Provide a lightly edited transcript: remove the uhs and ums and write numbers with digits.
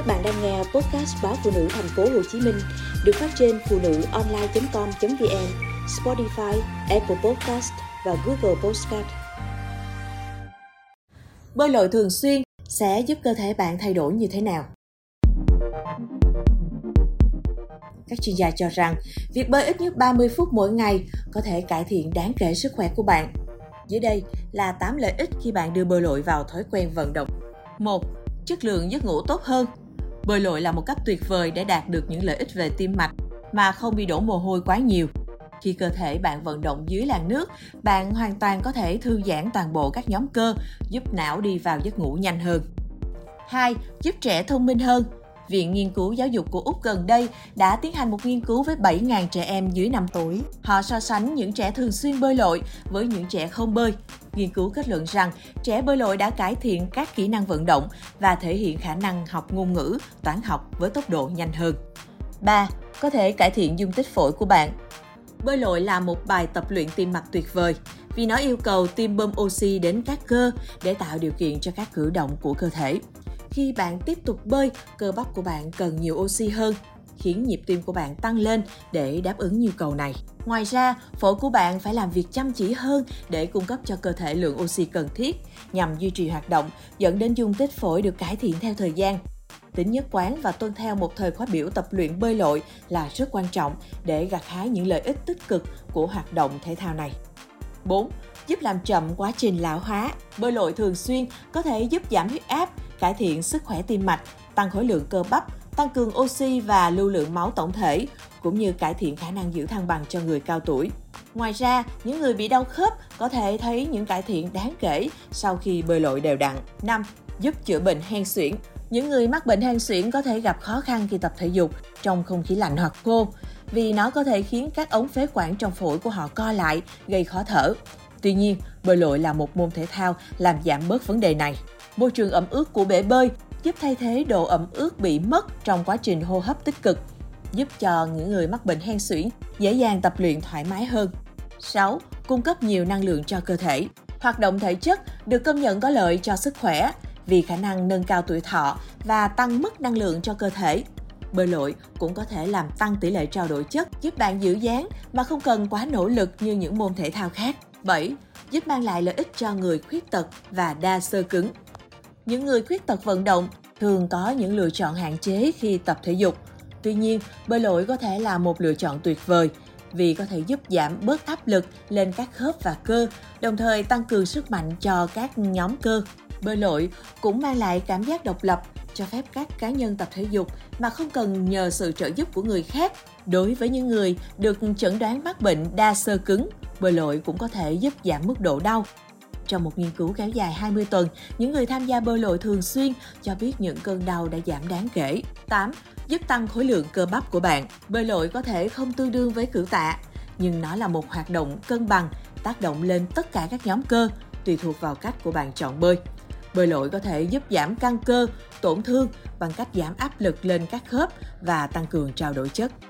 Các bạn đang nghe podcast báo phụ nữ thành phố Hồ Chí Minh được phát trên phụ nữ online.com.vn, Spotify, Apple Podcast và Google Podcast. Bơi lội thường xuyên sẽ giúp cơ thể bạn thay đổi như thế nào? Các chuyên gia cho rằng việc bơi ít nhất 30 phút mỗi ngày có thể cải thiện đáng kể sức khỏe của bạn. Dưới đây là 8 lợi ích khi bạn đưa bơi lội vào thói quen vận động. 1. Chất lượng giấc ngủ tốt hơn. Bơi lội là một cách tuyệt vời để đạt được những lợi ích về tim mạch mà không bị đổ mồ hôi quá nhiều. Khi cơ thể bạn vận động dưới làn nước, bạn hoàn toàn có thể thư giãn toàn bộ các nhóm cơ, giúp não đi vào giấc ngủ nhanh hơn. 2. Giúp trẻ thông minh hơn. Viện Nghiên cứu Giáo dục của Úc gần đây đã tiến hành một nghiên cứu với 7.000 trẻ em dưới 5 tuổi. Họ so sánh những trẻ thường xuyên bơi lội với những trẻ không bơi. Nghiên cứu kết luận rằng trẻ bơi lội đã cải thiện các kỹ năng vận động và thể hiện khả năng học ngôn ngữ, toán học với tốc độ nhanh hơn. 3. Có thể cải thiện dung tích phổi của bạn. Bơi lội là một bài tập luyện tim mạch tuyệt vời vì nó yêu cầu tim bơm oxy đến các cơ để tạo điều kiện cho các cử động của cơ thể. Khi bạn tiếp tục bơi, cơ bắp của bạn cần nhiều oxy hơn, khiến nhịp tim của bạn tăng lên để đáp ứng nhu cầu này. Ngoài ra, phổi của bạn phải làm việc chăm chỉ hơn để cung cấp cho cơ thể lượng oxy cần thiết nhằm duy trì hoạt động, dẫn đến dung tích phổi được cải thiện theo thời gian. Tính nhất quán và tuân theo một thời khóa biểu tập luyện bơi lội là rất quan trọng để gặt hái những lợi ích tích cực của hoạt động thể thao này. 4. Giúp làm chậm quá trình lão hóa. Bơi lội thường xuyên có thể giúp giảm huyết áp, cải thiện sức khỏe tim mạch, tăng khối lượng cơ bắp, tăng cường oxy và lưu lượng máu tổng thể, cũng như cải thiện khả năng giữ thăng bằng cho người cao tuổi. Ngoài ra, những người bị đau khớp có thể thấy những cải thiện đáng kể sau khi bơi lội đều đặn. 5. Giúp chữa bệnh hen suyễn. Những người mắc bệnh hen suyễn có thể gặp khó khăn khi tập thể dục trong không khí lạnh hoặc khô, vì nó có thể khiến các ống phế quản trong phổi của họ co lại, gây khó thở. Tuy nhiên, bơi lội là một môn thể thao làm giảm bớt vấn đề này. Môi trường ẩm ướt của bể bơi giúp thay thế độ ẩm ướt bị mất trong quá trình hô hấp tích cực, giúp cho những người mắc bệnh hen suyễn dễ dàng tập luyện thoải mái hơn. 6. Cung cấp nhiều năng lượng cho cơ thể. Hoạt động thể chất được công nhận có lợi cho sức khỏe vì khả năng nâng cao tuổi thọ và tăng mức năng lượng cho cơ thể. Bơi lội cũng có thể làm tăng tỷ lệ trao đổi chất, giúp bạn giữ dáng mà không cần quá nỗ lực như những môn thể thao khác. 7. Giúp mang lại lợi ích cho người khuyết tật và đa xơ cứng. Những người khuyết tật vận động thường có những lựa chọn hạn chế khi tập thể dục. Tuy nhiên, bơi lội có thể là một lựa chọn tuyệt vời vì có thể giúp giảm bớt áp lực lên các khớp và cơ, đồng thời tăng cường sức mạnh cho các nhóm cơ. Bơi lội cũng mang lại cảm giác độc lập, cho phép các cá nhân tập thể dục mà không cần nhờ sự trợ giúp của người khác. Đối với những người được chẩn đoán mắc bệnh đa xơ cứng, bơi lội cũng có thể giúp giảm mức độ đau. Trong một nghiên cứu kéo dài 20 tuần, những người tham gia bơi lội thường xuyên cho biết những cơn đau đã giảm đáng kể. 8. Giúp tăng khối lượng cơ bắp của bạn. Bơi lội có thể không tương đương với cử tạ, nhưng nó là một hoạt động cân bằng, tác động lên tất cả các nhóm cơ, tùy thuộc vào cách của bạn chọn bơi. Bơi lội có thể giúp giảm căng cơ, tổn thương bằng cách giảm áp lực lên các khớp và tăng cường trao đổi chất.